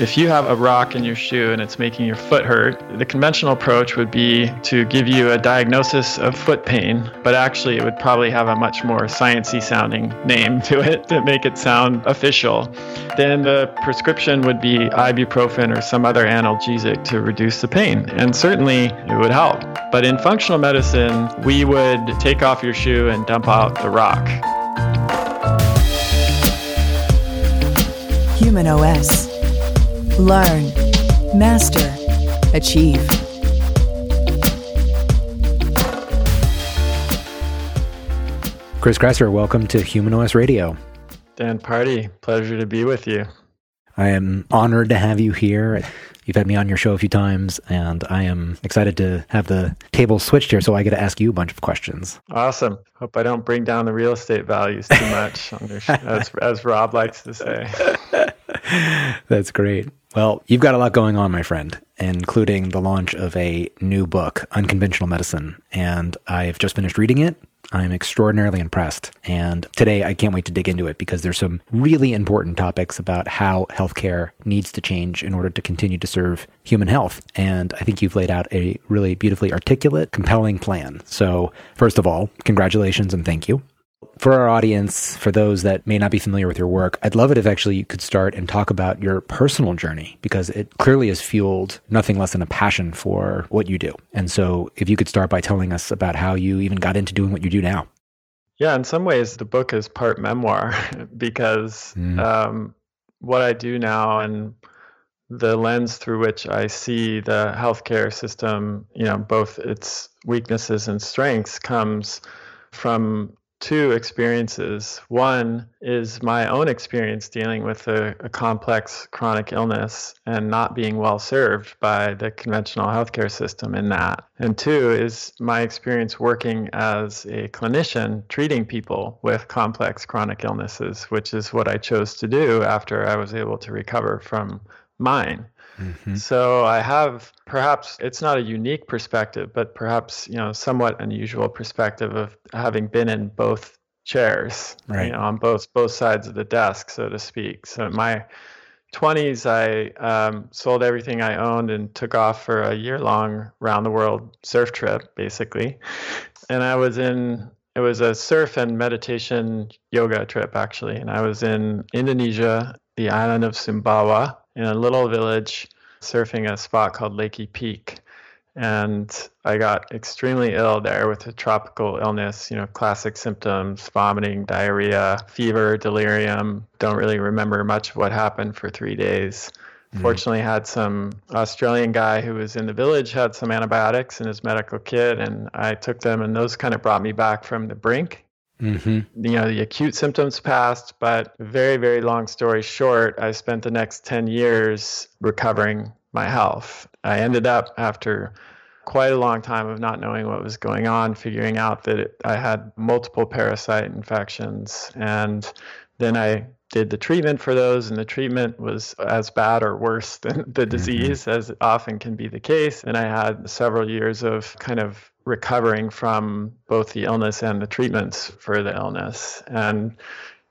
If you have a rock in your shoe and it's making your foot hurt, the conventional approach would be to give you a diagnosis of foot pain, but actually it would probably have a much more sciencey sounding name to it to make it sound official. Then the prescription would be ibuprofen or some other analgesic to reduce the pain, and certainly it would help. But in functional medicine, we would take off your shoe and dump out the rock. HumanOS. Learn. Master. Achieve. Chris Kresser, welcome to HumanOS Radio. Dan Pardee, pleasure to be with you. I am honored to have you here. You've had me on your show a few times, and I am excited to have the table switched here, so I get to ask you a bunch of questions. Awesome. Hope I don't bring down the real estate values too much, on your show, as Rob likes to say. That's great. Well, you've got a lot going on, my friend, including the launch of a new book, Unconventional Medicine, and I've just finished reading it. I'm extraordinarily impressed. And today I can't wait to dig into it because there's some really important topics about how healthcare needs to change in order to continue to serve human health. And I think you've laid out a really beautifully articulate, compelling plan. So first of all, congratulations and thank you. For our audience, for those that may not be familiar with your work, I'd love it if actually you could start and talk about your personal journey, because it clearly has fueled nothing less than a passion for what you do. And so if you could start by telling us about how you even got into doing what you do now. Yeah, in some ways, the book is part memoir because what I do now and the lens through which I see the healthcare system, you know, both its weaknesses and strengths comes from two experiences. One is my own experience dealing with a complex chronic illness and not being well served by the conventional healthcare system in that. And two is my experience working as a clinician treating people with complex chronic illnesses, which is what I chose to do after I was able to recover from mine. Mm-hmm. So I have, perhaps it's not a unique perspective, but perhaps, you know, somewhat unusual perspective of having been in both chairs, right, you know, on both sides of the desk, so to speak. So in my 20s, I sold everything I owned and took off for a year-long round-the-world surf trip, basically. And it was a surf and meditation yoga trip, actually. And I was in Indonesia, the island of Sumbawa, in a little village, surfing a spot called Lakey Peak. And I got extremely ill there with a tropical illness, you know, classic symptoms, vomiting, diarrhea, fever, delirium. Don't really remember much of what happened for 3 days. Mm-hmm. Fortunately, had some Australian guy who was in the village, had some antibiotics in his medical kit, and I took them, and those kind of brought me back from the brink. Mm-hmm. You know, the acute symptoms passed, but very, very long story short, I spent the next 10 years recovering my health. I ended up, after quite a long time of not knowing what was going on, figuring out that I had multiple parasite infections. And then I did the treatment for those, and the treatment was as bad or worse than the disease, mm-hmm, as often can be the case. And I had several years of kind of recovering from both the illness and the treatments for the illness. And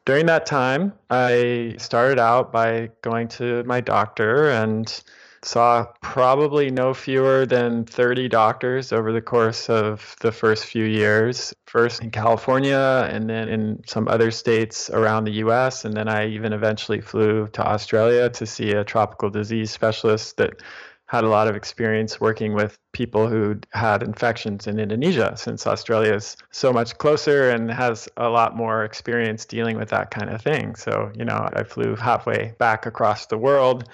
during that time, I started out by going to my doctor and saw probably no fewer than 30 doctors over the course of the first few years, first in California and then in some other states around the US. And then I even eventually flew to Australia to see a tropical disease specialist that had a lot of experience working with people who had infections in Indonesia, since Australia is so much closer and has a lot more experience dealing with that kind of thing. So, you know, I flew halfway back across the world,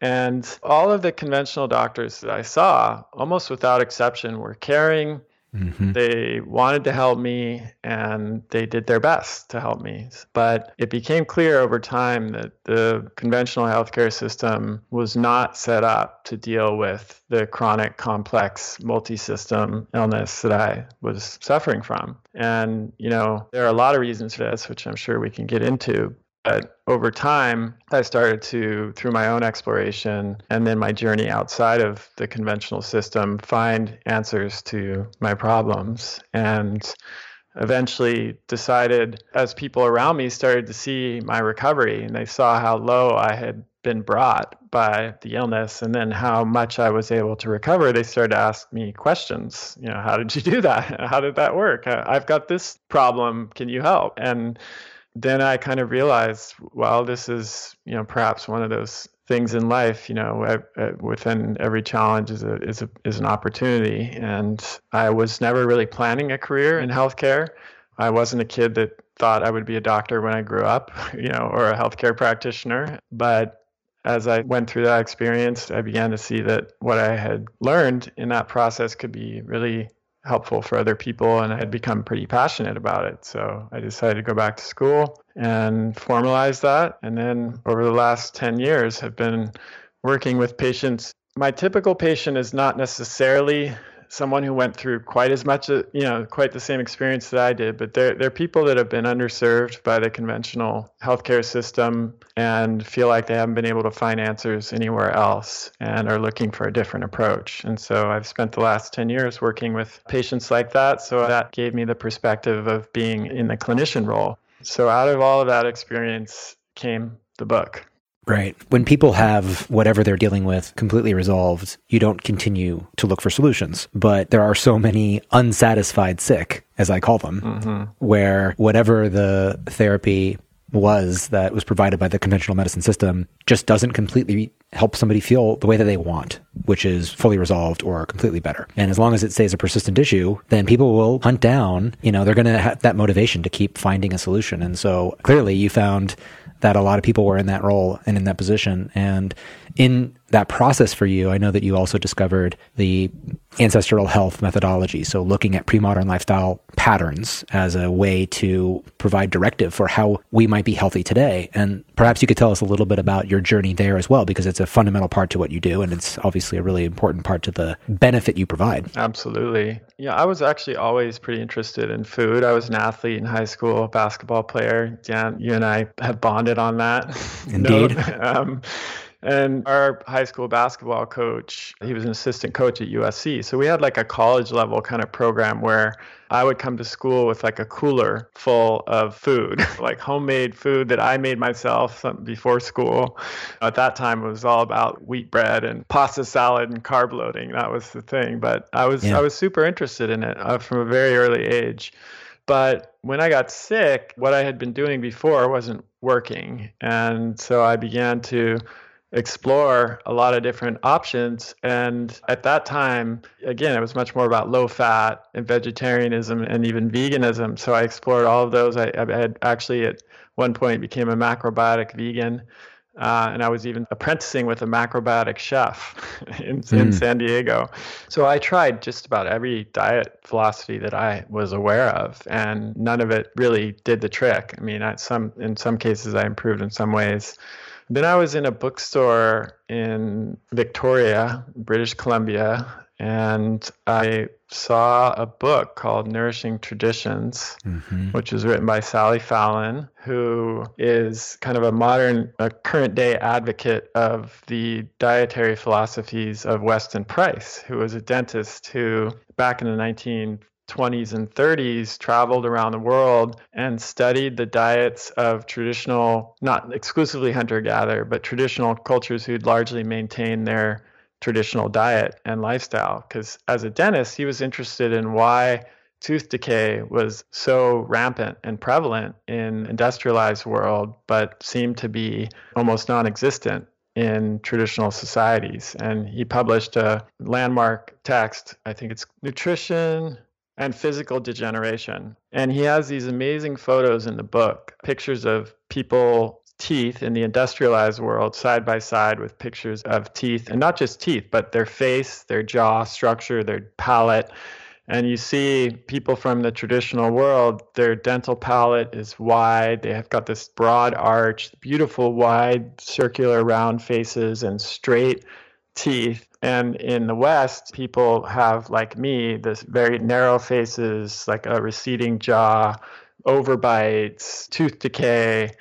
and all of the conventional doctors that I saw, almost without exception, were caring. Mm-hmm. They wanted to help me, and they did their best to help me. But it became clear over time that the conventional healthcare system was not set up to deal with the chronic, complex, multi-system illness that I was suffering from. And, you know, there are a lot of reasons for this, which I'm sure we can get into. But over time, I started to, through my own exploration and then my journey outside of the conventional system, find answers to my problems. And eventually decided, as people around me started to see my recovery and they saw how low I had been brought by the illness, and then how much I was able to recover. They started to ask me questions. You know, how did you do that? How did that work? I've got this problem. Can you help? And then I kind of realized, well, this is, you know, perhaps one of those things in life. You know, within every challenge is an opportunity. And I was never really planning a career in healthcare. I wasn't a kid that thought I would be a doctor when I grew up, you know, or a healthcare practitioner. But as I went through that experience, I began to see that what I had learned in that process could be really helpful for other people, and I had become pretty passionate about it. So I decided to go back to school and formalize that. And then over the last 10 years, have been working with patients. My typical patient is not necessarily someone who went through quite as much, you know, quite the same experience that I did, but they're people that have been underserved by the conventional healthcare system and feel like they haven't been able to find answers anywhere else and are looking for a different approach. And so I've spent the last 10 years working with patients like that. So that gave me the perspective of being in the clinician role. So out of all of that experience came the book. Right. When people have whatever they're dealing with completely resolved, you don't continue to look for solutions. But there are so many unsatisfied sick, as I call them, where whatever the therapy was that was provided by the conventional medicine system just doesn't completely help somebody feel the way that they want, which is fully resolved or completely better. And as long as it stays a persistent issue, then people will hunt down, you know, they're going to have that motivation to keep finding a solution. And so clearly you found that a lot of people were in that role and in that position. And in that process for you, I know that you also discovered the ancestral health methodology. So looking at pre-modern lifestyle patterns as a way to provide directive for how we might be healthy today. And perhaps you could tell us a little bit about your journey there as well, because it's a fundamental part to what you do. And it's obviously a really important part to the benefit you provide. Absolutely. Yeah, I was actually always pretty interested in food. I was an athlete in high school, basketball player. Dan, you and I have bonded on that. Indeed. And our high school basketball coach, he was an assistant coach at USC. So we had like a college level kind of program where I would come to school with like a cooler full of food, like homemade food that I made myself before school. At that time, it was all about wheat bread and pasta salad and carb loading. That was the thing. But I was super interested in it from a very early age. But when I got sick, what I had been doing before wasn't working. And so I began to explore a lot of different options. And at that time, again, it was much more about low fat and vegetarianism and even veganism. So I explored all of those. I had actually at one point became a macrobiotic vegan. And I was even apprenticing with a macrobiotic chef in San Diego. So I tried just about every diet philosophy that I was aware of, and none of it really did the trick. I mean, in some cases I improved in some ways. Then I was in a bookstore in Victoria, British Columbia, and I saw a book called Nourishing Traditions, which was written by Sally Fallon, who is kind of a current day advocate of the dietary philosophies of Weston Price, who was a dentist who back in the 1920s and 30s traveled around the world and studied the diets of traditional, not exclusively hunter-gatherer, but traditional cultures who'd largely maintained their traditional diet and lifestyle. Because as a dentist, he was interested in why tooth decay was so rampant and prevalent in industrialized world, but seemed to be almost non-existent in traditional societies. And he published a landmark text, I think it's Nutrition and Physical Degeneration. And he has these amazing photos in the book, pictures of people's teeth in the industrialized world side by side with pictures of teeth, and not just teeth, but their face, their jaw structure, their palate. And you see people from the traditional world, their dental palate is wide. They have got this broad arch, beautiful, wide, circular, round faces and straight teeth. And in the West, people have, like me, this very narrow faces, like a receding jaw, overbites, tooth decay.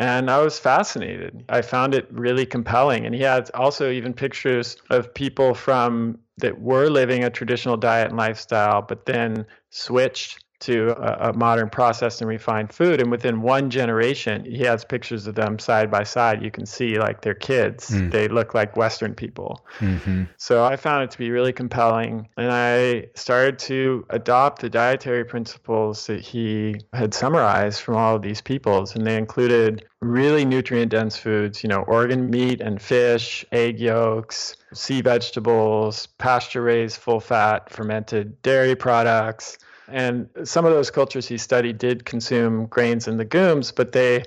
And I was fascinated. I found it really compelling. And he had also even pictures of people that were living a traditional diet and lifestyle, but then switched to a modern processed and refined food. And within one generation, he has pictures of them side by side. You can see like their kids, they look like Western people. Mm-hmm. So I found it to be really compelling. And I started to adopt the dietary principles that he had summarized from all of these peoples. And they included really nutrient dense foods, you know, organ meat and fish, egg yolks, sea vegetables, pasture raised, full fat, fermented dairy products. And some of those cultures he studied did consume grains and legumes, but they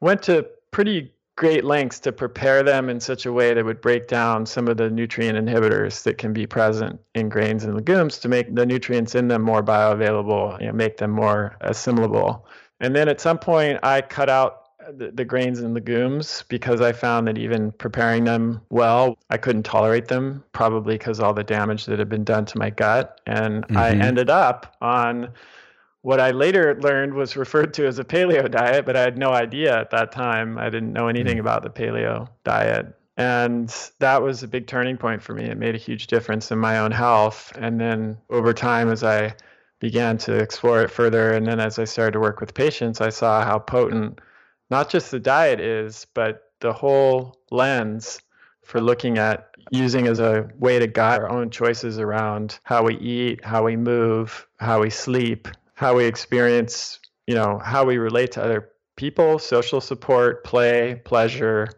went to pretty great lengths to prepare them in such a way that would break down some of the nutrient inhibitors that can be present in grains and legumes to make the nutrients in them more bioavailable, you know, make them more assimilable. And then at some point I cut out the grains and legumes because I found that even preparing them well, I couldn't tolerate them, probably because all the damage that had been done to my gut. And I ended up on what I later learned was referred to as a paleo diet, but I had no idea at that time. I didn't know anything about the paleo diet. And that was a big turning point for me. It made a huge difference in my own health. And then over time, as I began to explore it further, and then as I started to work with patients, I saw how potent not just the diet is, but the whole lens for looking at using as a way to guide our own choices around how we eat, how we move, how we sleep, how we experience, you know, how we relate to other people, social support, play, pleasure,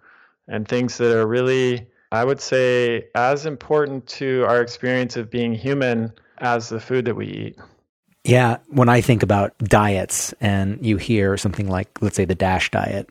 and things that are really, I would say, as important to our experience of being human as the food that we eat. Yeah, when I think about diets and you hear something like, let's say, the DASH diet,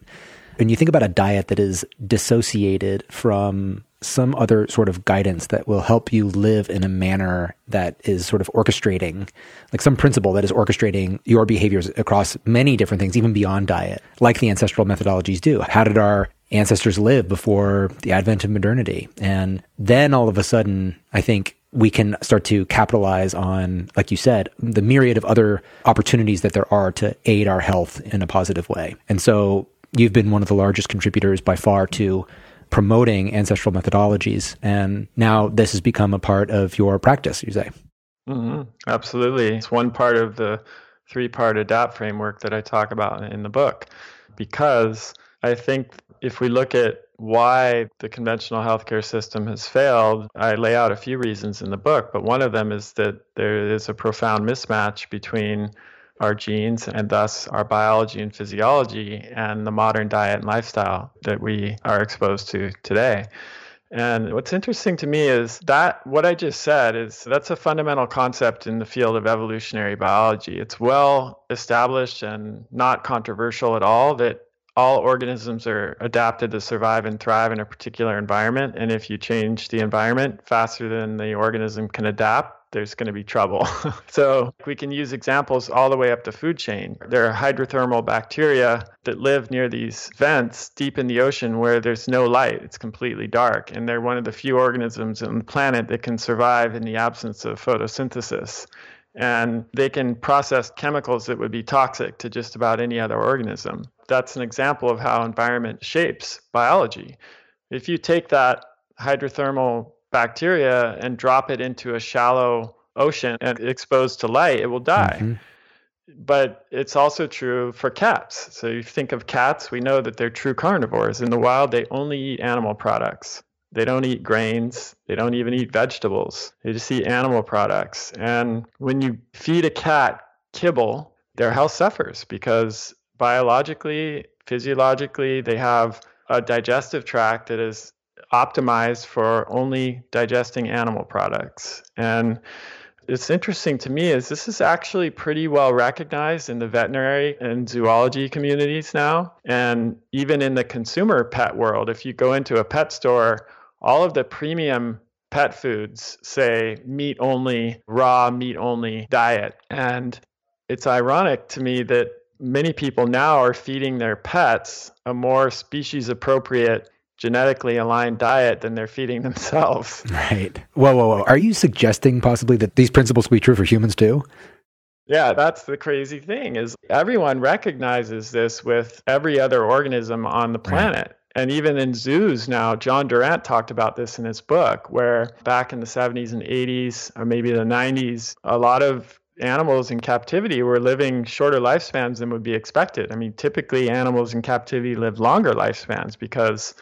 and you think about a diet that is dissociated from some other sort of guidance that will help you live in a manner that is sort of orchestrating, like some principle that is orchestrating your behaviors across many different things, even beyond diet, like the ancestral methodologies do. How did our ancestors live before the advent of modernity? And then all of a sudden, I think we can start to capitalize on, like you said, the myriad of other opportunities that there are to aid our health in a positive way. And so you've been one of the largest contributors by far to promoting ancestral methodologies. And now this has become a part of your practice, you say. Mm-hmm. Absolutely. It's one part of the three-part ADAPT framework that I talk about in the book, because I think if we look at why the conventional healthcare system has failed, I lay out a few reasons in the book, but one of them is that there is a profound mismatch between our genes and thus our biology and physiology and the modern diet and lifestyle that we are exposed to today. And what's interesting to me is that what I just said is that's a fundamental concept in the field of evolutionary biology. It's well established and not controversial at all that all organisms are adapted to survive and thrive in a particular environment. And if you change the environment faster than the organism can adapt, there's going to be trouble. So we can use examples all the way up the food chain. There are hydrothermal bacteria that live near these vents deep in the ocean where there's no light. It's completely dark. And they're one of the few organisms on the planet that can survive in the absence of photosynthesis. And they can process chemicals that would be toxic to just about any other organism. That's an example of how environment shapes biology. If you take that hydrothermal bacteria and drop it into a shallow ocean and exposed to light, it will die. Mm-hmm. But it's also true for cats. So you think of cats, we know that they're true carnivores. In the wild, they only eat animal products. They don't eat grains. They don't even eat vegetables. They just eat animal products. And when you feed a cat kibble, their health suffers because biologically, physiologically, they have a digestive tract that is optimized for only digesting animal products. And it's interesting to me is this is actually pretty well recognized in the veterinary and zoology communities now. And even in the consumer pet world, if you go into a pet store, all of the premium pet foods say meat only, raw meat only diet. And it's ironic to me that many people now are feeding their pets a more species-appropriate, genetically aligned diet than they're feeding themselves. Right. Whoa. Are you suggesting possibly that these principles will be true for humans too? Yeah, that's the crazy thing is everyone recognizes this with every other organism on the planet. Right. And even in zoos now, John Durant talked about this in his book, where back in the 70s and 80s, or maybe the 90s, a lot of animals in captivity were living shorter lifespans than would be expected. I mean, typically animals in captivity live longer lifespans because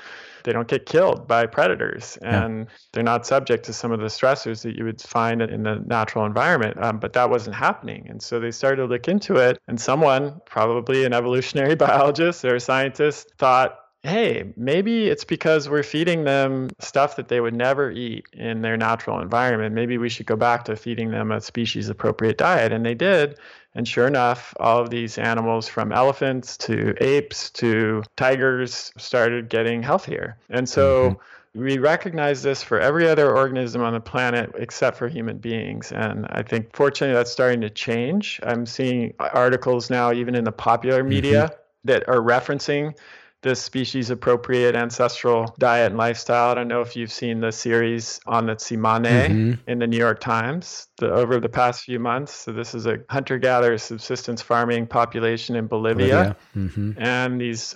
they don't get killed by predators and they're not subject to some of the stressors that you would find in the natural environment. But that wasn't happening. And so they started to look into it, and someone, probably an evolutionary biologist or a scientist, thought, hey, maybe it's because we're feeding them stuff that they would never eat in their natural environment. Maybe we should go back to feeding them a species-appropriate diet. And they did. And sure enough, all of these animals, from elephants to apes to tigers, started getting healthier. And so we recognize this for every other organism on the planet except for human beings. And I think, fortunately, that's starting to change. I'm seeing articles now, even in the popular media, that are referencing this species-appropriate ancestral diet and lifestyle. I don't know if you've seen the series on the Tsimane in the New York Times over the past few months. So this is a hunter-gatherer subsistence farming population in Bolivia. And these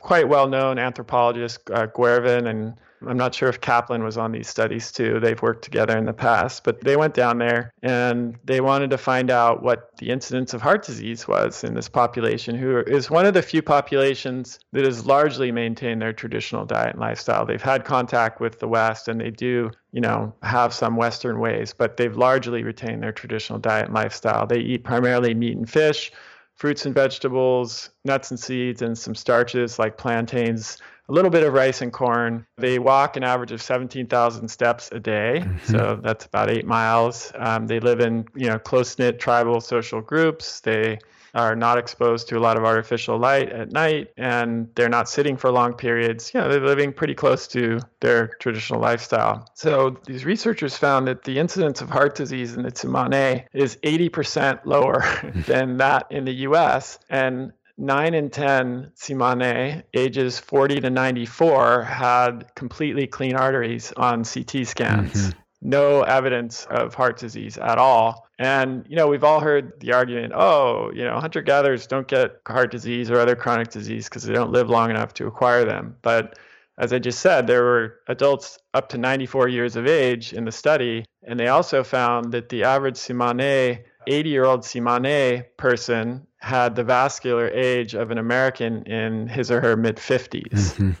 quite well-known anthropologists, Guervin, and I'm not sure if Kaplan was on these studies too. They've worked together in the past, but they went down there and they wanted to find out what the incidence of heart disease was in this population, who is one of the few populations that has largely maintained their traditional diet and lifestyle. They've had contact with the West and they do, you know, have some Western ways, but they've largely retained their traditional diet and lifestyle. They eat primarily meat and fish, fruits and vegetables, nuts and seeds, and some starches like plantains, a little bit of rice and corn. They walk an average of 17,000 steps a day. So that's about 8 miles. They live in, you know, close-knit tribal social groups. They are not exposed to a lot of artificial light at night, and they're not sitting for long periods. You know, they're living pretty close to their traditional lifestyle. So these researchers found that the incidence of heart disease in the Tsimane is 80% lower than that in the U.S., and 9 in 10 Tsimane, ages 40 to 94, had completely clean arteries on CT scans. No evidence of heart disease at all. And, you know, we've all heard the argument, oh, you know, hunter-gatherers don't get heart disease or other chronic disease because they don't live long enough to acquire them. But as I just said, there were adults up to 94 years of age in the study, and they also found that the average Tsimane, 80-year-old Tsimane person had the vascular age of an American in his or her mid-50s.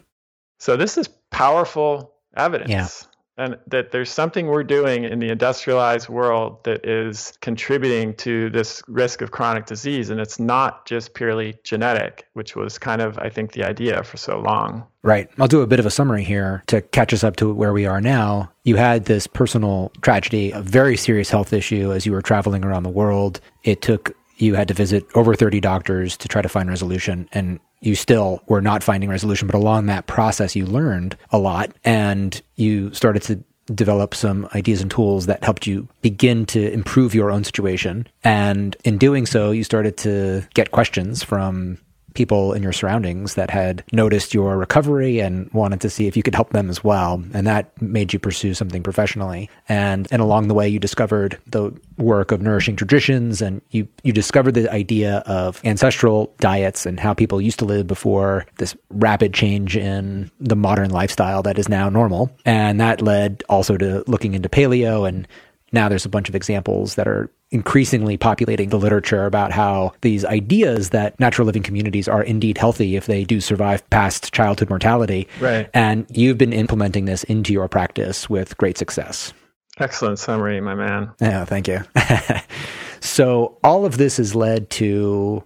So this is powerful evidence. And that there's something we're doing in the industrialized world that is contributing to this risk of chronic disease. And it's not just purely genetic, which was kind of, I think, the idea for so long. Right. I'll do a bit of a summary here to catch us up to where we are now. You had this personal tragedy, a very serious health issue as you were traveling around the world. You had to visit over 30 doctors to try to find resolution, and you still were not finding resolution. But along that process, you learned a lot, and you started to develop some ideas and tools that helped you begin to improve your own situation. And in doing so, you started to get questions from people in your surroundings that had noticed your recovery and wanted to see if you could help them as well. And that made you pursue something professionally. And along the way, you discovered the work of Nourishing Traditions, and you discovered the idea of ancestral diets and how people used to live before this rapid change in the modern lifestyle that is now normal. And that led also to looking into paleo, and now there's a bunch of examples that are increasingly populating the literature about how these ideas that natural living communities are indeed healthy if they do survive past childhood mortality. Right. And you've been implementing this into your practice with great success. Excellent summary, my man. Yeah, thank you. So all of this has led to,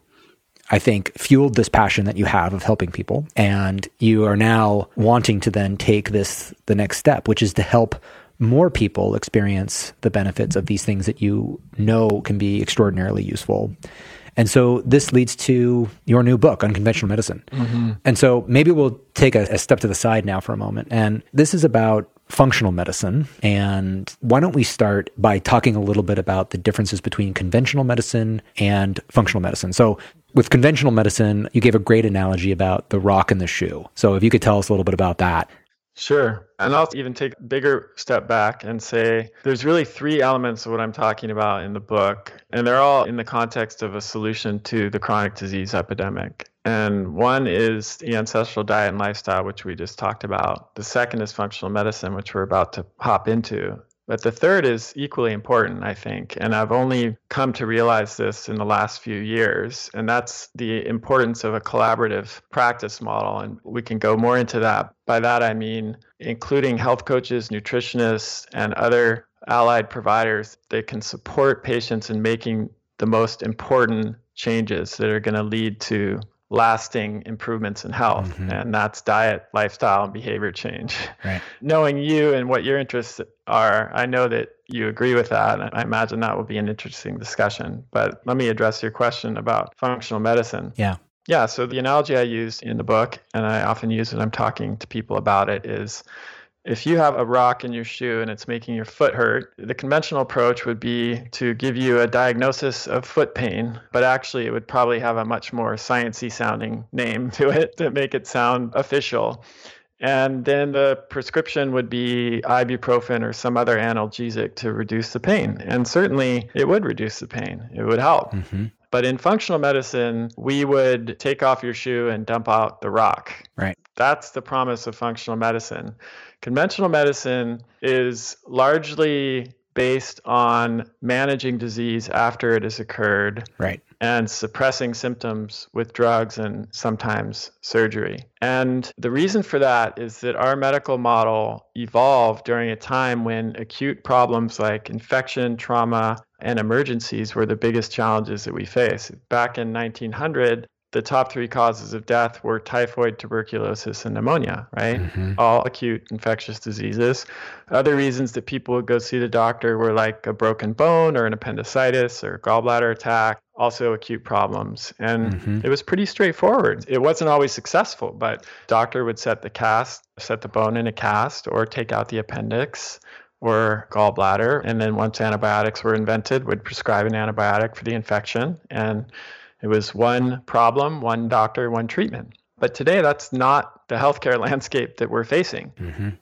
I think, fueled this passion that you have of helping people. And you are now wanting to then take this the next step, which is to help more people experience the benefits of these things that you know can be extraordinarily useful. And so this leads to your new book, Unconventional Medicine. And so maybe we'll take a step to the side now for a moment. And this is about functional medicine. And why don't we start by talking a little bit about the differences between conventional medicine and functional medicine. So with conventional medicine, you gave a great analogy about the rock and the shoe. So if you could tell us a little bit about that. Sure. And I'll even take a bigger step back and say there's really three elements of what I'm talking about in the book, and they're all in the context of a solution to the chronic disease epidemic. And one is the ancestral diet and lifestyle, which we just talked about. The second is functional medicine, which we're about to hop into. But the third is equally important, I think, and I've only come to realize this in the last few years, and that's the importance of a collaborative practice model. And we can go more into that. By that, I mean, including health coaches, nutritionists, and other allied providers that can support patients in making the most important changes that are going to lead to lasting improvements in health. Mm-hmm. And that's diet, lifestyle, and behavior change. Right. Knowing you and what your interests are, I know that you agree with that. And I imagine that will be an interesting discussion. But let me address your question about functional medicine. Yeah. So the analogy I used in the book, and I often use when I'm talking to people about it, is if you have a rock in your shoe and it's making your foot hurt, the conventional approach would be to give you a diagnosis of foot pain, but actually it would probably have a much more sciencey sounding name to it to make it sound official. And then the prescription would be ibuprofen or some other analgesic to reduce the pain. And certainly it would reduce the pain. It would help. Mm-hmm. But in functional medicine, we would take off your shoe and dump out the rock. Right. That's the promise of functional medicine. Conventional medicine is largely based on managing disease after it has occurred. Right. And suppressing symptoms with drugs and sometimes surgery. And the reason for that is that our medical model evolved during a time when acute problems like infection, trauma, and emergencies were the biggest challenges that we face. Back in 1900, the top three causes of death were typhoid, tuberculosis, and pneumonia, right? Mm-hmm. All acute infectious diseases. Other reasons that people would go see the doctor were like a broken bone or an appendicitis or gallbladder attack, also acute problems. And it was pretty straightforward. It wasn't always successful, but doctor would set the bone in a cast or take out the appendix or gallbladder. And then once antibiotics were invented, would prescribe an antibiotic for the infection. And it was one problem, one doctor, one treatment. But today, that's not the healthcare landscape that we're facing.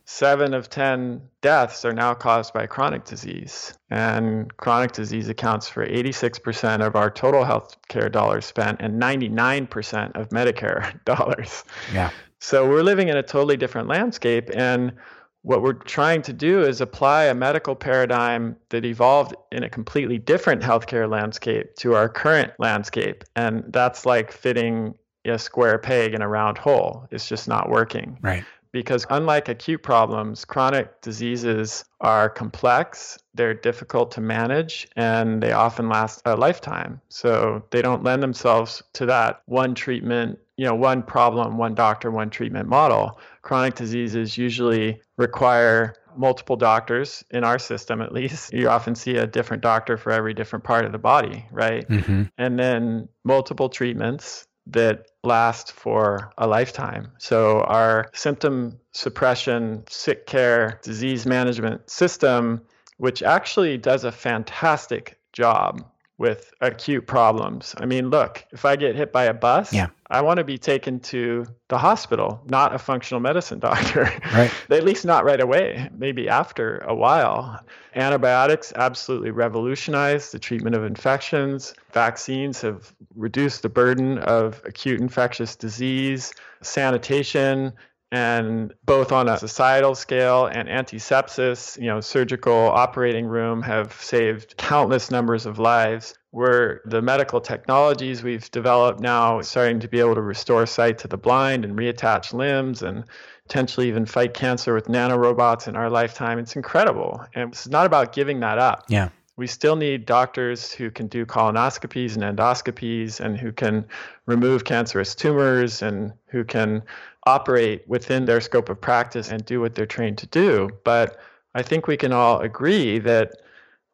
7 of 10 deaths are now caused by chronic disease. And chronic disease accounts for 86% of our total healthcare dollars spent and 99% of Medicare dollars. Yeah. So we're living in a totally different landscape. And what we're trying to do is apply a medical paradigm that evolved in a completely different healthcare landscape to our current landscape. And that's like fitting a square peg in a round hole. It's just not working. Right. Because unlike acute problems, chronic diseases are complex, they're difficult to manage, and they often last a lifetime. So they don't lend themselves to that one treatment, one problem, one doctor, one treatment model. Chronic diseases usually require multiple doctors in our system, at least. You often see a different doctor for every different part of the body, right? Mm-hmm. And then multiple treatments that last for a lifetime. So our symptom suppression, sick care, disease management system, which actually does a fantastic job with acute problems. I mean, look, if I get hit by a bus, I want to be taken to the hospital, not a functional medicine doctor. Right. At least not right away, maybe after a while. Antibiotics absolutely revolutionized the treatment of infections. Vaccines have reduced the burden of acute infectious disease, sanitation, and both on a societal scale and antisepsis, surgical operating room have saved countless numbers of lives. Where the medical technologies we've developed now starting to be able to restore sight to the blind and reattach limbs and potentially even fight cancer with nanorobots in our lifetime. It's incredible. And it's not about giving that up. Yeah. We still need doctors who can do colonoscopies and endoscopies and who can remove cancerous tumors and who can operate within their scope of practice and do what they're trained to do. But I think we can all agree that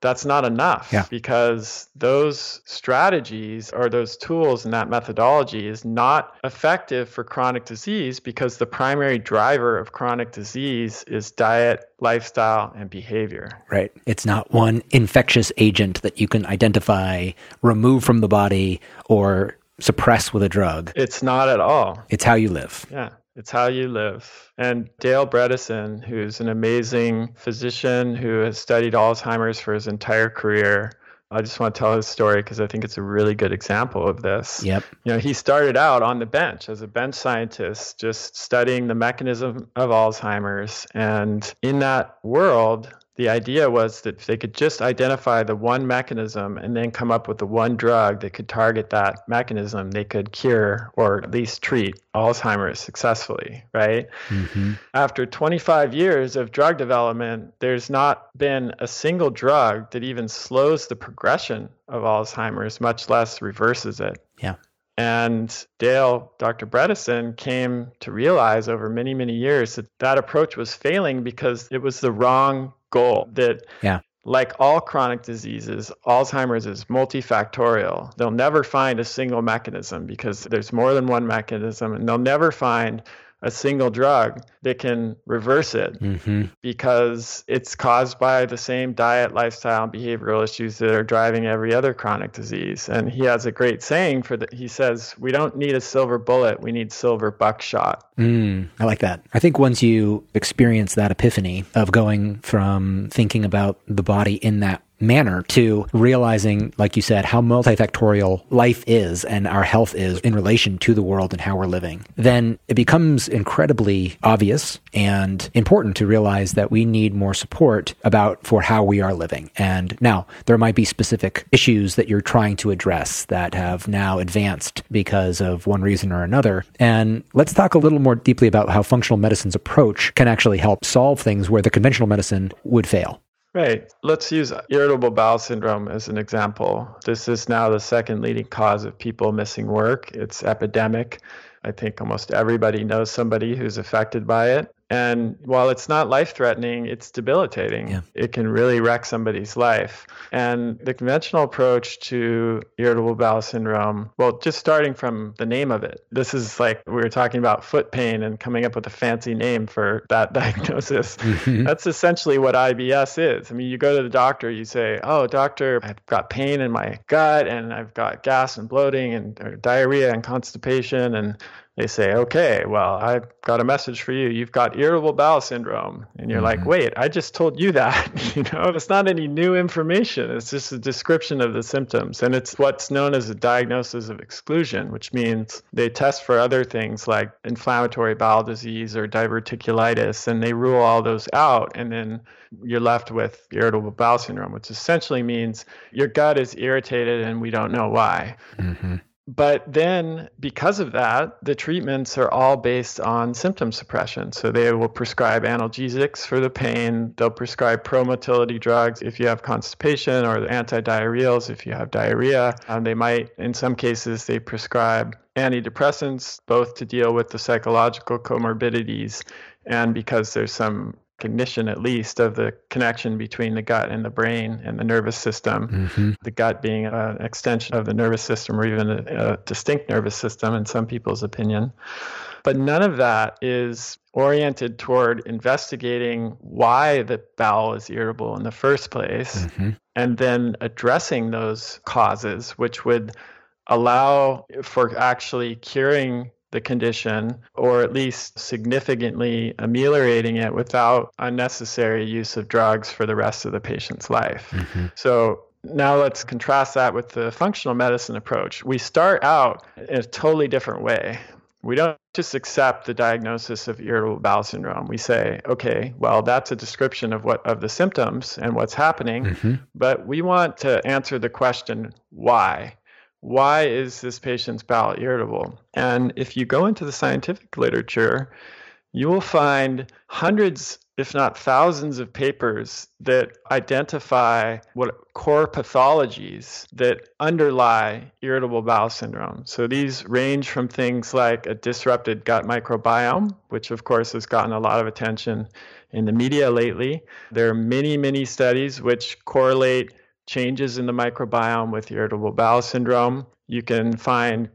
that's not enough because those strategies or those tools and that methodology is not effective for chronic disease because the primary driver of chronic disease is diet, lifestyle, and behavior. Right. It's not one infectious agent that you can identify, remove from the body, or suppress with a drug. It's not at all. It's how you live. Yeah. It's how you live. And Dale Bredesen, who's an amazing physician who has studied Alzheimer's for his entire career, I just want to tell his story because I think it's a really good example of this. Yep. He started out on the bench as a bench scientist, just studying the mechanism of Alzheimer's. And in that world, the idea was that if they could just identify the one mechanism and then come up with the one drug that could target that mechanism, they could cure or at least treat Alzheimer's successfully, right? Mm-hmm. After 25 years of drug development, there's not been a single drug that even slows the progression of Alzheimer's, much less reverses it. Yeah. And Dale, Dr. Bredesen, came to realize over many, many years that that approach was failing because it was the wrong goal. That, like all chronic diseases, Alzheimer's is multifactorial. They'll never find a single mechanism because there's more than one mechanism, and they'll never find a single drug that can reverse it because it's caused by the same diet, lifestyle, and behavioral issues that are driving every other chronic disease. And he has a great saying for that. He says, we don't need a silver bullet, we need silver buckshot. I like that. I think once you experience that epiphany of going from thinking about the body in that manner to realizing, like you said, how multifactorial life is and our health is in relation to the world and how we're living, then it becomes incredibly obvious and important to realize that we need more support about for how we are living. And now there might be specific issues that you're trying to address that have now advanced because of one reason or another. And let's talk a little more deeply about how functional medicine's approach can actually help solve things where the conventional medicine would fail. Right. Let's use irritable bowel syndrome as an example. This is now the second leading cause of people missing work. It's epidemic. I think almost everybody knows somebody who's affected by it. And while it's not life-threatening, it's debilitating. Yeah. It can really wreck somebody's life. And the conventional approach to irritable bowel syndrome, well, just starting from the name of it, this is like we were talking about foot pain and coming up with a fancy name for that diagnosis. That's essentially what IBS is. I mean, you go to the doctor, you say, oh, doctor, I've got pain in my gut and I've got gas and bloating and diarrhea and constipation. And they say, okay, well, I've got a message for you. You've got irritable bowel syndrome. And you're like, wait, I just told you that. You know, it's not any new information. It's just a description of the symptoms. And it's what's known as a diagnosis of exclusion, which means they test for other things like inflammatory bowel disease or diverticulitis, and they rule all those out. And then you're left with irritable bowel syndrome, which essentially means your gut is irritated and we don't know why. But then because of that, the treatments are all based on symptom suppression. So they will prescribe analgesics for the pain. They'll prescribe pro-motility drugs if you have constipation, or antidiarrheals if you have diarrhea. They might, in some cases, they prescribe antidepressants, both to deal with the psychological comorbidities and because there's some recognition at least of the connection between the gut and the brain and the nervous system, the gut being an extension of the nervous system or even a distinct nervous system in some people's opinion. But none of that is oriented toward investigating why the bowel is irritable in the first place and then addressing those causes, which would allow for actually curing the condition, or at least significantly ameliorating it without unnecessary use of drugs for the rest of the patient's life. So now let's contrast that with the functional medicine approach. We start out in a totally different way. We don't just accept the diagnosis of irritable bowel syndrome. We say, okay, well, that's a description of what of the symptoms and what's happening, but we want to answer the question, why? Why is this patient's bowel irritable? And if you go into the scientific literature, you will find hundreds, if not thousands, of papers that identify what core pathologies that underlie irritable bowel syndrome. So these range from things like a disrupted gut microbiome, which of course has gotten a lot of attention in the media lately. There are many, many studies which correlate changes in the microbiome with irritable bowel syndrome. You can find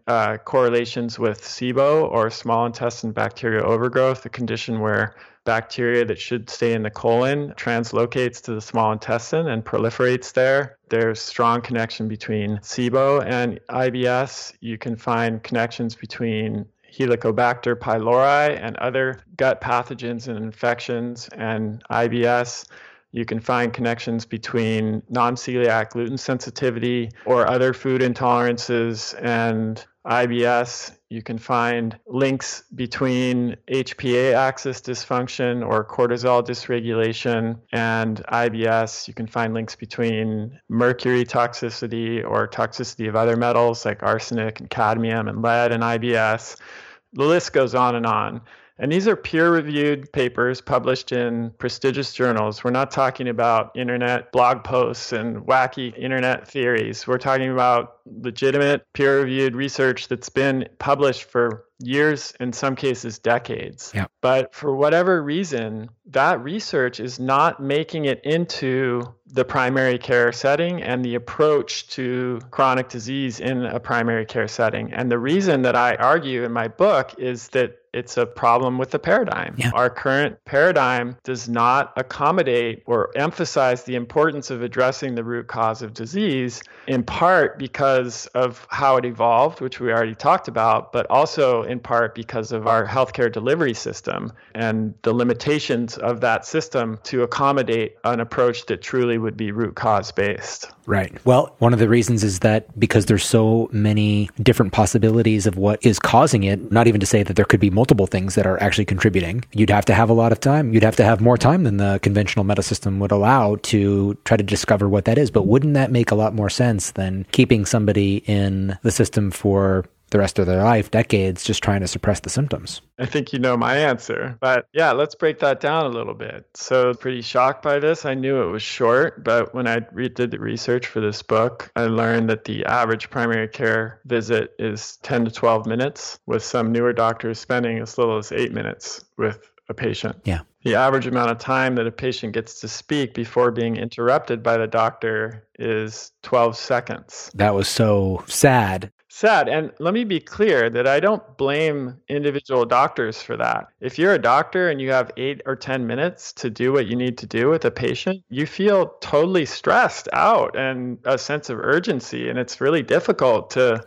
correlations with SIBO, or small intestine bacterial overgrowth, a condition where bacteria that should stay in the colon translocates to the small intestine and proliferates there. There's strong connection between SIBO and IBS. You can find connections between Helicobacter pylori and other gut pathogens and infections and IBS. You can find connections between non-celiac gluten sensitivity or other food intolerances and IBS. You can find links between HPA axis dysfunction or cortisol dysregulation and IBS. You can find links between mercury toxicity or toxicity of other metals like arsenic and cadmium and lead and IBS. The list goes on and on. And these are peer-reviewed papers published in prestigious journals. We're not talking about internet blog posts and wacky internet theories. We're talking about legitimate peer-reviewed research that's been published for years, in some cases decades. Yeah. But for whatever reason, that research is not making it into the primary care setting and the approach to chronic disease in a primary care setting. And the reason that I argue in my book is that it's a problem with the paradigm. Yeah. Our current paradigm does not accommodate or emphasize the importance of addressing the root cause of disease, in part because of how it evolved, which we already talked about, but also in part because of our healthcare delivery system and the limitations of that system to accommodate an approach that truly would be root cause based. Right. Well, one of the reasons is that because there's so many different possibilities of what is causing it, not even to say that there could be multiple things that are actually contributing. You'd have to have a lot of time. You'd have to have more time than the conventional medical system would allow to try to discover what that is. But wouldn't that make a lot more sense than keeping somebody in the system for the rest of their life, decades, just trying to suppress the symptoms? I think you know my answer. But yeah, let's break that down a little bit. So pretty shocked by this. I knew it was short, but when I did the research for this book, I learned that the average primary care visit is 10 to 12 minutes, with some newer doctors spending as little as 8 minutes with a patient. Yeah. The average amount of time that a patient gets to speak before being interrupted by the doctor is 12 seconds. That was so sad. Sad. And let me be clear that I don't blame individual doctors for that. If you're a doctor and you have 8 or 10 minutes to do what you need to do with a patient, you feel totally stressed out and a sense of urgency. And it's really difficult to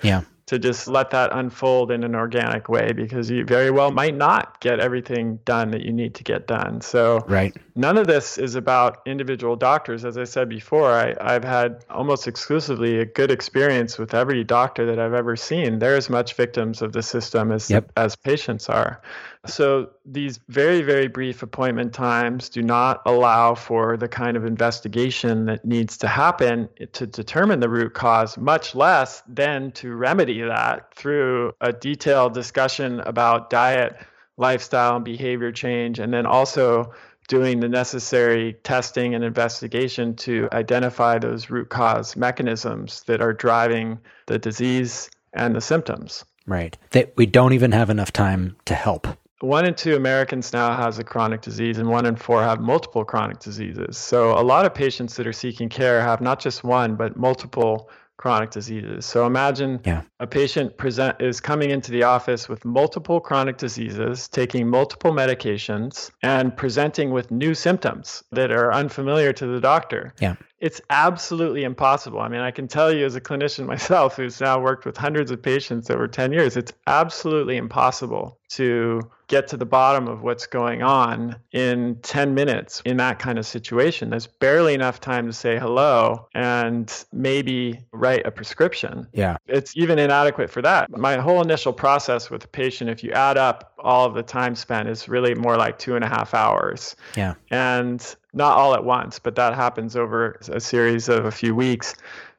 just let that unfold in an organic way, because you very well might not get everything done that you need to get done. So right. None of this is about individual doctors. As I said before, I've had almost exclusively a good experience with every doctor that I've ever seen. They're as much victims of the system as patients are. So these very, very brief appointment times do not allow for the kind of investigation that needs to happen to determine the root cause, much less than to remedy that through a detailed discussion about diet, lifestyle, and behavior change, and then also doing the necessary testing and investigation to identify those root cause mechanisms that are driving the disease and the symptoms. Right. That we don't even have enough time to help. 1 in 2 Americans now has a chronic disease, and 1 in 4 have multiple chronic diseases. So a lot of patients that are seeking care have not just one, but multiple chronic diseases. So imagine a patient is coming into the office with multiple chronic diseases, taking multiple medications, and presenting with new symptoms that are unfamiliar to the doctor. Yeah. It's absolutely impossible. I mean, I can tell you as a clinician myself, who's now worked with hundreds of patients over 10 years, it's absolutely impossible to get to the bottom of what's going on in 10 minutes in that kind of situation. There's barely enough time to say hello and maybe write a prescription. Yeah. It's even inadequate for that. My whole initial process with a patient, if you add up all of the time spent, is really more like 2.5 hours. Yeah. And not all at once, but that happens over a series of a few weeks.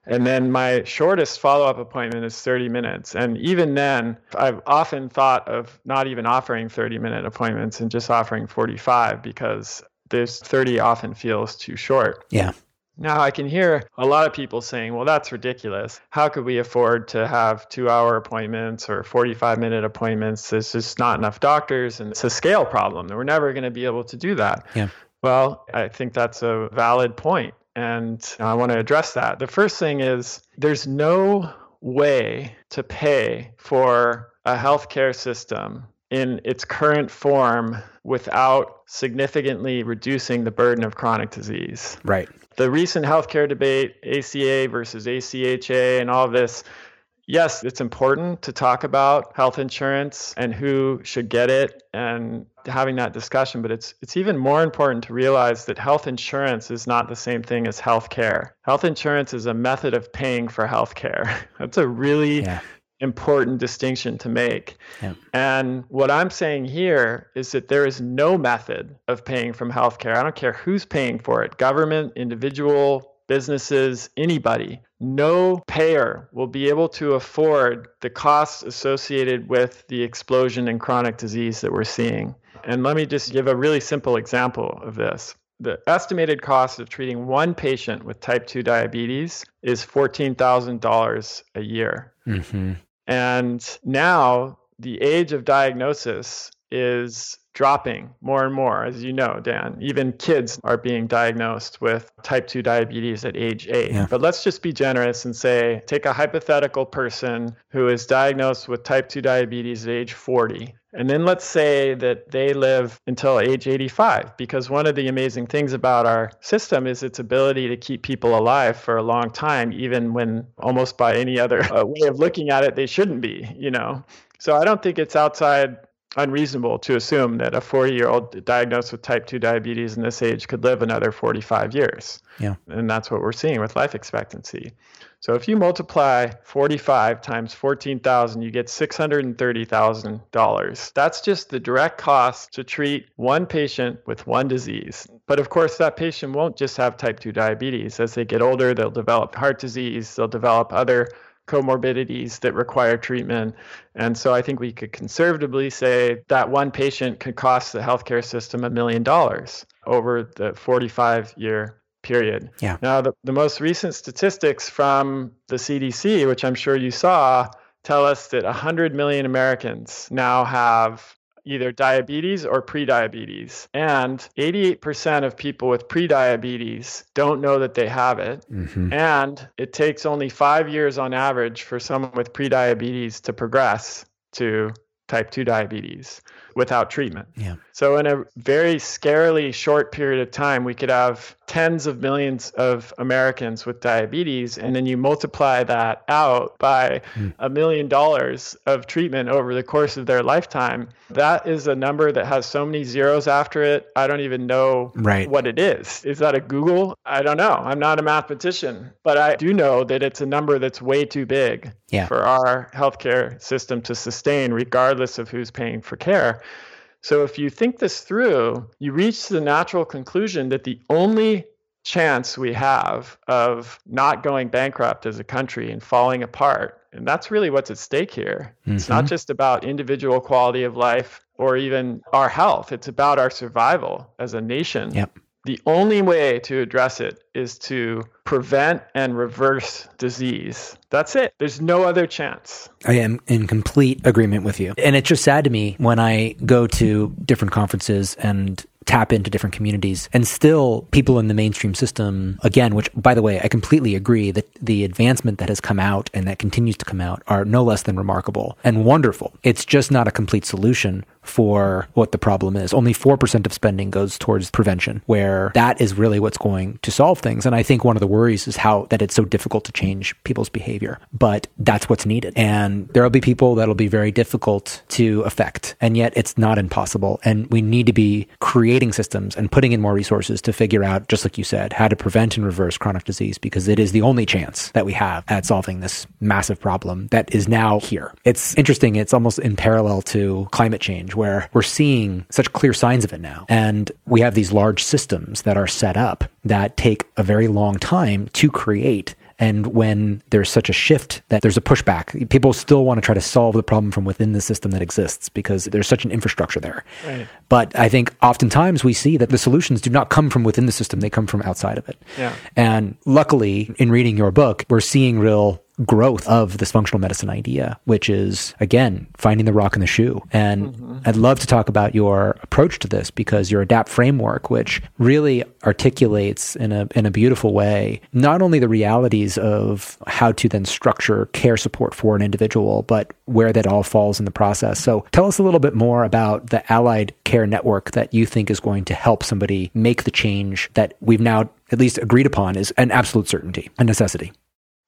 And then my shortest follow-up appointment is 30 minutes. And even then, I've often thought of not even offering 30-minute appointments and just offering 45, because this 30 often feels too short. Yeah. Now, I can hear a lot of people saying, well, that's ridiculous. How could we afford to have 2-hour appointments or 45-minute appointments? There's just not enough doctors, and it's a scale problem. We're never going to be able to do that. Yeah. Well, I think that's a valid point, and I want to address that. The first thing is there's no way to pay for a healthcare system in its current form without significantly reducing the burden of chronic disease. Right. The recent healthcare debate, ACA versus ACHA and all of this, Yes, it's important to talk about health insurance and who should get it and having that discussion, but it's even more important to realize that health insurance is not the same thing as health care. Health insurance is a method of paying for health care. That's a really important distinction to make. Yeah. And what I'm saying here is that there is no method of paying from healthcare. I don't care who's paying for it, government, individual, businesses, anybody. No payer will be able to afford the costs associated with the explosion in chronic disease that we're seeing. And let me just give a really simple example of this. The estimated cost of treating one patient with type 2 diabetes is $14,000 a year. Mm-hmm. And now the age of diagnosis is dropping more and more, as you know, Dan. Even kids are being diagnosed with type 2 diabetes at age 8. Yeah. But let's just be generous and say, take a hypothetical person who is diagnosed with type 2 diabetes at age 40. And then let's say that they live until age 85, because one of the amazing things about our system is its ability to keep people alive for a long time, even when almost by any other way of looking at it, they shouldn't be, you know. So I don't think it's outside unreasonable to assume that a 40-year-old diagnosed with type 2 diabetes in this age could live another 45 years. Yeah. And that's what we're seeing with life expectancy. So if you multiply 45 times 14,000, you get $630,000. That's just the direct cost to treat one patient with one disease. But of course, that patient won't just have type 2 diabetes. As they get older, they'll develop heart disease, they'll develop other comorbidities that require treatment. And so I think we could conservatively say that one patient could cost the healthcare system $1 million over the 45-year period. Yeah. Now, the most recent statistics from the CDC, which I'm sure you saw, tell us that 100 million Americans now have either diabetes or prediabetes. And 88% of people with prediabetes don't know that they have it. Mm-hmm. And it takes only 5 years on average for someone with prediabetes to progress to type 2 diabetes without treatment. Yeah. So in a very scarily short period of time, we could have tens of millions of Americans with diabetes, and then you multiply that out by $1 million of treatment over the course of their lifetime. That is a number that has so many zeros after it, I don't even know what it is. Is that a Google? I don't know. I'm not a mathematician, but I do know that it's a number that's way too big for our healthcare system to sustain, regardless of who's paying for care. So if you think this through, you reach the natural conclusion that the only chance we have of not going bankrupt as a country and falling apart, and that's really what's at stake here. Mm-hmm. It's not just about individual quality of life or even our health. It's about our survival as a nation. Yep. The only way to address it is to prevent and reverse disease. That's it. There's no other chance. I am in complete agreement with you. And it's just sad to me when I go to different conferences and tap into different communities, and still people in the mainstream system, again, which, by the way, I completely agree that the advancement that has come out and that continues to come out are no less than remarkable and wonderful. It's just not a complete solution for what the problem is. Only 4% of spending goes towards prevention, where that is really what's going to solve things. And I think one of the worries is how that it's so difficult to change people's behavior, but that's what's needed. And there'll be people that'll be very difficult to affect, and yet it's not impossible. And we need to be creating systems and putting in more resources to figure out, just like you said, how to prevent and reverse chronic disease, because it is the only chance that we have at solving this massive problem that is now here. It's interesting. It's almost in parallel to climate change, where we're seeing such clear signs of it now. And we have these large systems that are set up that take a very long time to create. And when there's such a shift that there's a pushback, people still want to try to solve the problem from within the system that exists because there's such an infrastructure there. Right. But I think oftentimes we see that the solutions do not come from within the system. They come from outside of it. Yeah. And luckily, in reading your book, we're seeing real growth of this functional medicine idea, which is, again, finding the rock in the shoe. And I'd love to talk about your approach to this, because your ADAPT framework, which really articulates in a beautiful way, not only the realities of how to then structure care support for an individual, but where that all falls in the process. So tell us a little bit more about the allied care network that you think is going to help somebody make the change that we've now at least agreed upon is an absolute certainty, a necessity.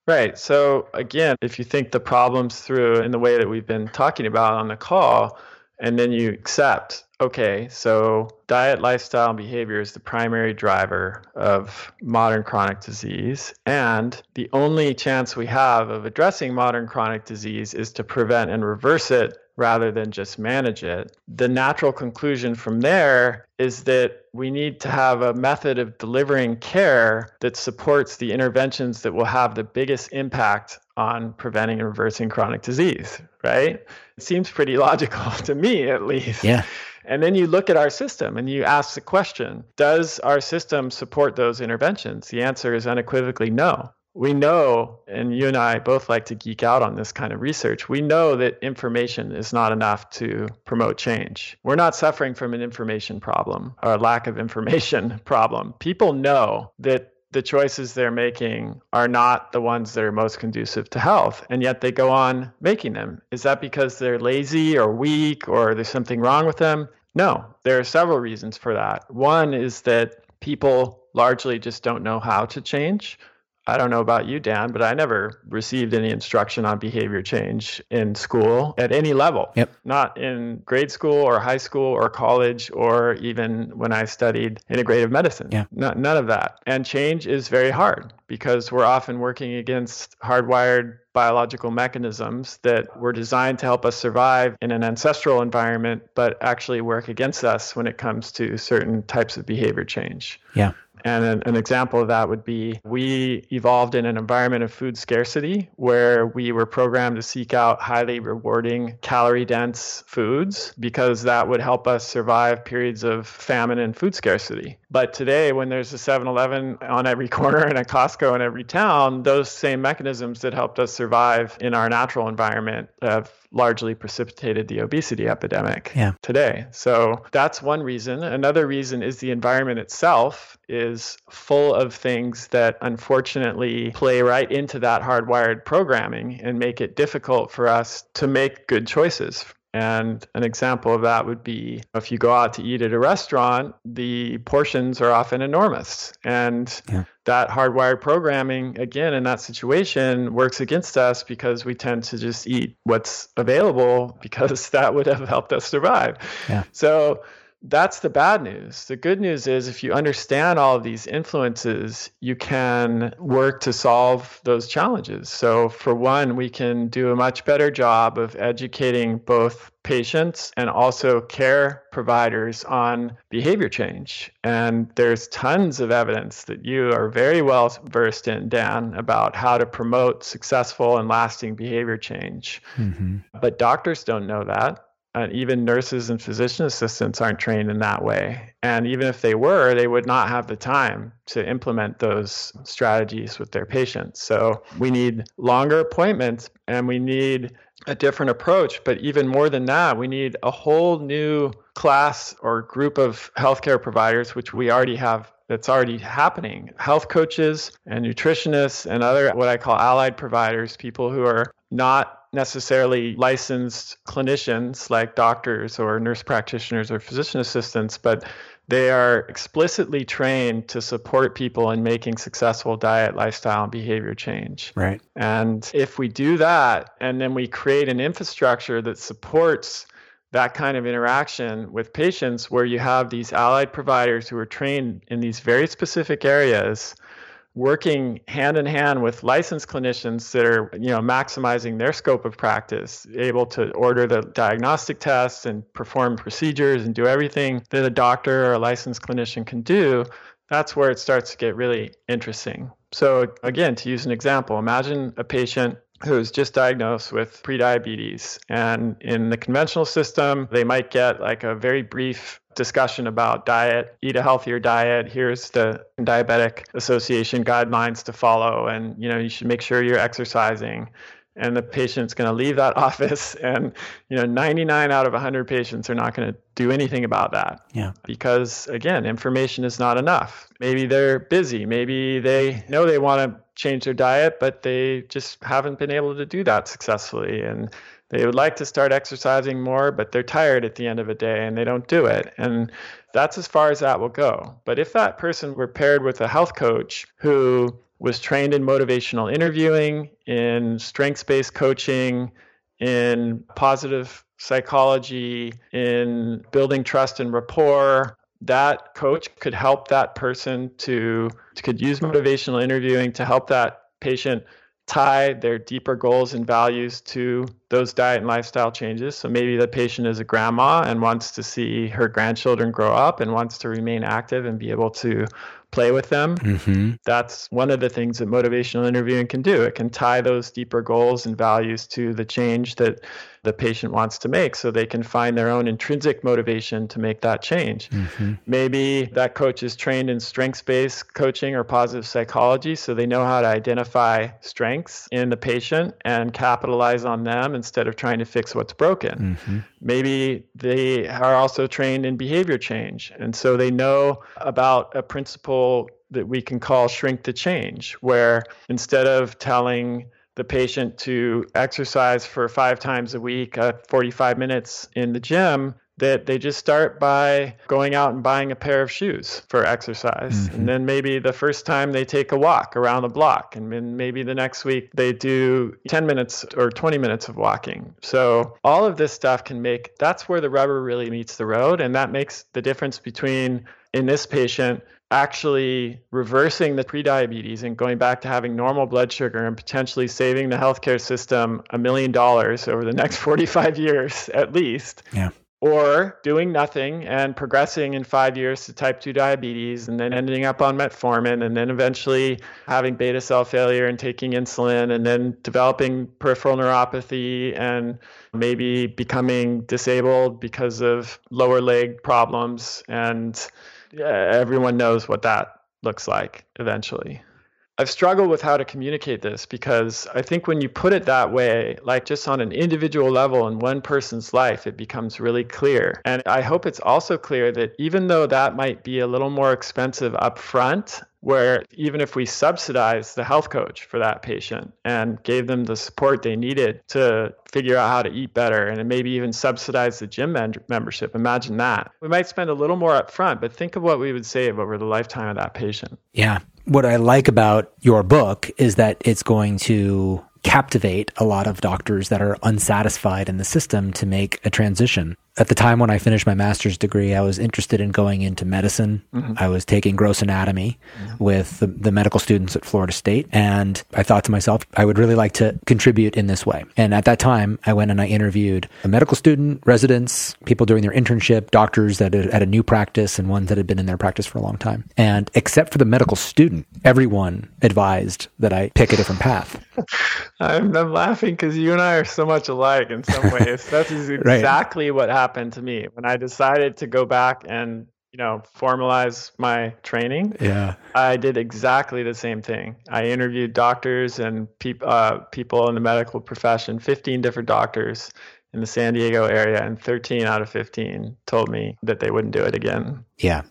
Right. So again, if you think the problems through in the way that we've been talking about on the call, and then you accept, okay, so diet, lifestyle, and behavior is the primary driver of modern chronic disease. And the only chance we have of addressing modern chronic disease is to prevent and reverse it rather than just manage it. The natural conclusion from there is that we need to have a method of delivering care that supports the interventions that will have the biggest impact on preventing and reversing chronic disease, right? It seems pretty logical to me, at least. Yeah. And then you look at our system and you ask the question, does our system support those interventions? The answer is unequivocally no. We know, and you and I both like to geek out on this kind of research, we know that information is not enough to promote change. We're not suffering from an information problem or a lack of information problem. People know that the choices they're making are not the ones that are most conducive to health, and yet they go on making them. Is that because they're lazy or weak or there's something wrong with them? No, there are several reasons for that. One is that people largely just don't know how to change. I don't know about you, Dan, but I never received any instruction on behavior change in school at any level. Yep. Not in grade school or high school or college or even when I studied integrative medicine. Yeah. None of that. And change is very hard because we're often working against hardwired biological mechanisms that were designed to help us survive in an ancestral environment, but actually work against us when it comes to certain types of behavior change. Yeah. And an example of that would be we evolved in an environment of food scarcity where we were programmed to seek out highly rewarding, calorie-dense foods because that would help us survive periods of famine and food scarcity. But today, when there's a 7-Eleven on every corner and a Costco in every town, those same mechanisms that helped us survive in our natural environment have largely precipitated the obesity epidemic today. So that's one reason. Another reason is the environment itself is full of things that unfortunately play right into that hardwired programming and make it difficult for us to make good choices. And an example of that would be if you go out to eat at a restaurant, the portions are often enormous. And that hardwired programming, again, in that situation works against us because we tend to just eat what's available because that would have helped us survive. Yeah. So that's the bad news. The good news is if you understand all of these influences, you can work to solve those challenges. So for one, we can do a much better job of educating both patients and also care providers on behavior change. And there's tons of evidence that you are very well versed in, Dan, about how to promote successful and lasting behavior change. Mm-hmm. But doctors don't know that. And even nurses and physician assistants aren't trained in that way. And even if they were, they would not have the time to implement those strategies with their patients. So we need longer appointments and we need a different approach. But even more than that, we need a whole new class or group of healthcare providers, which we already have. That's already happening. Health coaches and nutritionists and other what I call allied providers, people who are not necessarily licensed clinicians like doctors or nurse practitioners or physician assistants, but they are explicitly trained to support people in making successful diet, lifestyle, and behavior change. Right. And if we do that, and then we create an infrastructure that supports that kind of interaction with patients where you have these allied providers who are trained in these very specific areas working hand in hand with licensed clinicians that are, maximizing their scope of practice, able to order the diagnostic tests and perform procedures and do everything that a doctor or a licensed clinician can do, that's where it starts to get really interesting. So again, to use an example, imagine a patient who's just diagnosed with prediabetes. And in the conventional system, they might get like a very brief discussion about diet, eat a healthier diet. Here's the Diabetic Association guidelines to follow. And, you should make sure you're exercising. And the patient's going to leave that office. And, 99 out of 100 patients are not going to do anything about that. Yeah. Because, again, information is not enough. Maybe they're busy. Maybe they know they want to change their diet, but they just haven't been able to do that successfully. And they would like to start exercising more, but they're tired at the end of the day and they don't do it. And that's as far as that will go. But if that person were paired with a health coach who was trained in motivational interviewing, in strengths-based coaching, in positive psychology, in building trust and rapport. That coach could help that person could use motivational interviewing to help that patient tie their deeper goals and values to those diet and lifestyle changes. So maybe the patient is a grandma and wants to see her grandchildren grow up and wants to remain active and be able to play with them. Mm-hmm. That's one of the things that motivational interviewing can do. It can tie those deeper goals and values to the change that the patient wants to make, so they can find their own intrinsic motivation to make that change. Mm-hmm. Maybe that coach is trained in strengths-based coaching or positive psychology, so they know how to identify strengths in the patient and capitalize on them instead of trying to fix what's broken. Mm-hmm. Maybe they are also trained in behavior change, and so they know about a principle that we can call shrink to change, where instead of telling the patient to exercise for 5 times a week, 45 minutes in the gym, that they just start by going out and buying a pair of shoes for exercise. Mm-hmm. And then maybe the first time they take a walk around the block, and then maybe the next week they do 10 minutes or 20 minutes of walking. So all of this stuff can make, that's where the rubber really meets the road. And that makes the difference between, in this patient, actually reversing the prediabetes and going back to having normal blood sugar and potentially saving the healthcare system $1 million over the next 45 years at least. Yeah. Or doing nothing and progressing in 5 years to type 2 diabetes and then ending up on metformin and then eventually having beta cell failure and taking insulin and then developing peripheral neuropathy and maybe becoming disabled because of lower leg problems. And everyone knows what that looks like eventually. I've struggled with how to communicate this, because I think when you put it that way, like just on an individual level in one person's life, it becomes really clear. And I hope it's also clear that even though that might be a little more expensive up front, where even if we subsidize the health coach for that patient and gave them the support they needed to figure out how to eat better, and maybe even subsidize the gym membership, imagine that. We might spend a little more up front, but think of what we would save over the lifetime of that patient. Yeah. What I like about your book is that it's going to captivate a lot of doctors that are unsatisfied in the system to make a transition. At the time when I finished my master's degree, I was interested in going into medicine. Mm-hmm. I was taking gross anatomy with the medical students at Florida State. And I thought to myself, I would really like to contribute in this way. And at that time, I went and I interviewed a medical student, residents, people doing their internship, doctors that had a new practice and ones that had been in their practice for a long time. And except for the medical student, everyone advised that I pick a different path. I'm laughing because you and I are so much alike in some ways. That is exactly right. What happened to me when I decided to go back and, formalize my training. Yeah, I did exactly the same thing. I interviewed doctors and people in the medical profession, 15 different doctors in the San Diego area, and 13 out of 15 told me that they wouldn't do it again. Yeah,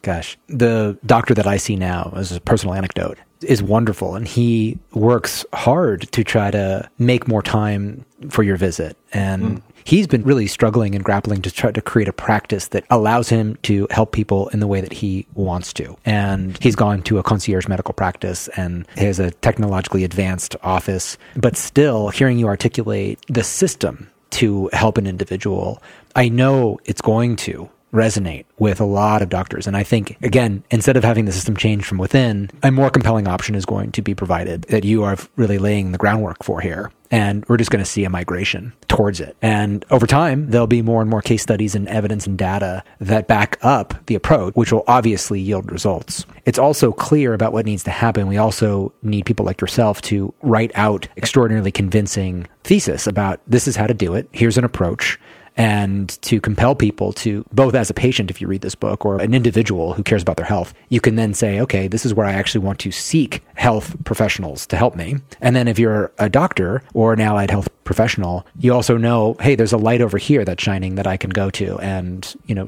gosh. The doctor that I see now, as a personal anecdote, is wonderful, and he works hard to try to make more time for your visit. And he's been really struggling and grappling to try to create a practice that allows him to help people in the way that he wants to. And he's gone to a concierge medical practice and has a technologically advanced office, but still hearing you articulate the system to help an individual, I know it's going to resonate with a lot of doctors. And I think, again, instead of having the system change from within, a more compelling option is going to be provided that you are really laying the groundwork for here. And we're just going to see a migration towards it. And over time, there'll be more and more case studies and evidence and data that back up the approach, which will obviously yield results. It's also clear about what needs to happen. We also need people like yourself to write out extraordinarily convincing thesis about this is how to do it. Here's an approach. And to compel people to, both as a patient, if you read this book, or an individual who cares about their health, you can then say, okay, this is where I actually want to seek health professionals to help me. And then if you're a doctor or an allied health professional, you also know, hey, there's a light over here that's shining that I can go to and,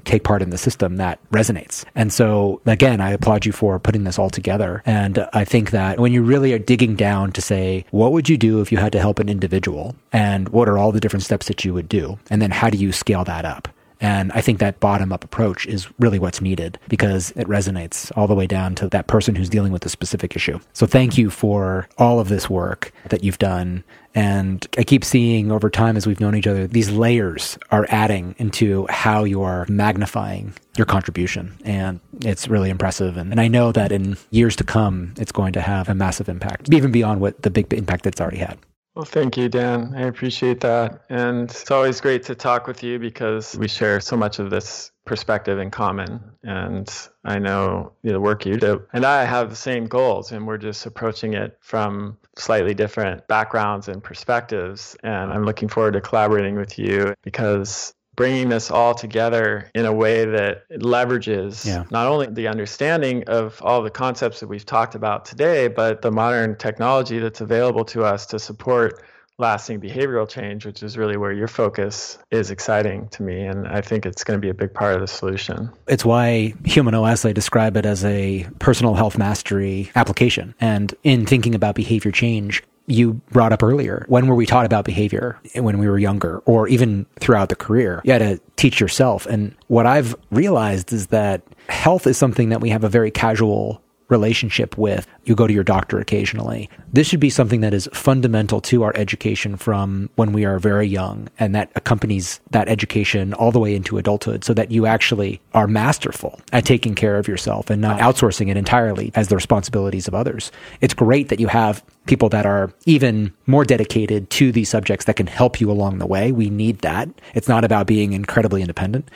take part in the system that resonates. And so again, I applaud you for putting this all together. And I think that when you really are digging down to say, what would you do if you had to help an individual? And what are all the different steps that you would do? And then how do you scale that up? And I think that bottom-up approach is really what's needed because it resonates all the way down to that person who's dealing with a specific issue. So thank you for all of this work that you've done. And I keep seeing over time as we've known each other, these layers are adding into how you are magnifying your contribution. And it's really impressive. And I know that in years to come, it's going to have a massive impact, even beyond what the big impact that's already had. Well, thank you, Dan. I appreciate that. And it's always great to talk with you because we share so much of this perspective in common. And I know the work you do. And I have the same goals, and we're just approaching it from slightly different backgrounds and perspectives. And I'm looking forward to collaborating with you because bringing this all together in a way that it leverages not only the understanding of all the concepts that we've talked about today, but the modern technology that's available to us to support lasting behavioral change, which is really where your focus is exciting to me. And I think it's going to be a big part of the solution. It's why HumanOS, I describe it as a personal health mastery application. And in thinking about behavior change, you brought up earlier, when were we taught about behavior when we were younger or even throughout the career? You had to teach yourself. And what I've realized is that health is something that we have a very casual relationship with. You go to your doctor occasionally. This should be something that is fundamental to our education from when we are very young, and that accompanies that education all the way into adulthood so that you actually are masterful at taking care of yourself and not outsourcing it entirely as the responsibilities of others. It's great that you have people that are even more dedicated to these subjects that can help you along the way. We need that. It's not about being incredibly independent,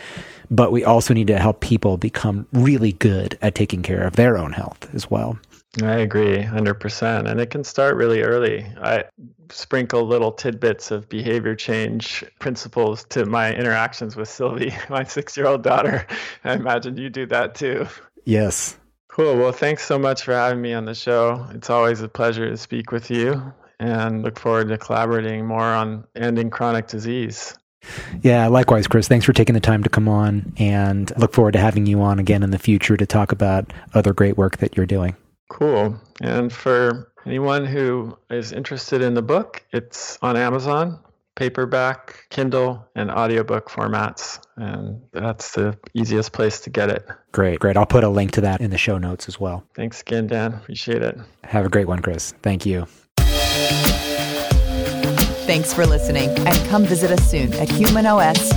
but we also need to help people become really good at taking care of their own health as well. I agree 100%. And it can start really early. I sprinkle little tidbits of behavior change principles to my interactions with Sylvie, my 6-year-old daughter. I imagine you do that too. Yes. Cool. Well, thanks so much for having me on the show. It's always a pleasure to speak with you, and look forward to collaborating more on ending chronic disease. Yeah, likewise, Chris. Thanks for taking the time to come on, and look forward to having you on again in the future to talk about other great work that you're doing. Cool. And for anyone who is interested in the book, it's on Amazon, paperback, Kindle, and audiobook formats. And that's the easiest place to get it. Great, great. I'll put a link to that in the show notes as well. Thanks again, Dan. Appreciate it. Have a great one, Chris. Thank you. Thanks for listening, and come visit us soon at humanos.me.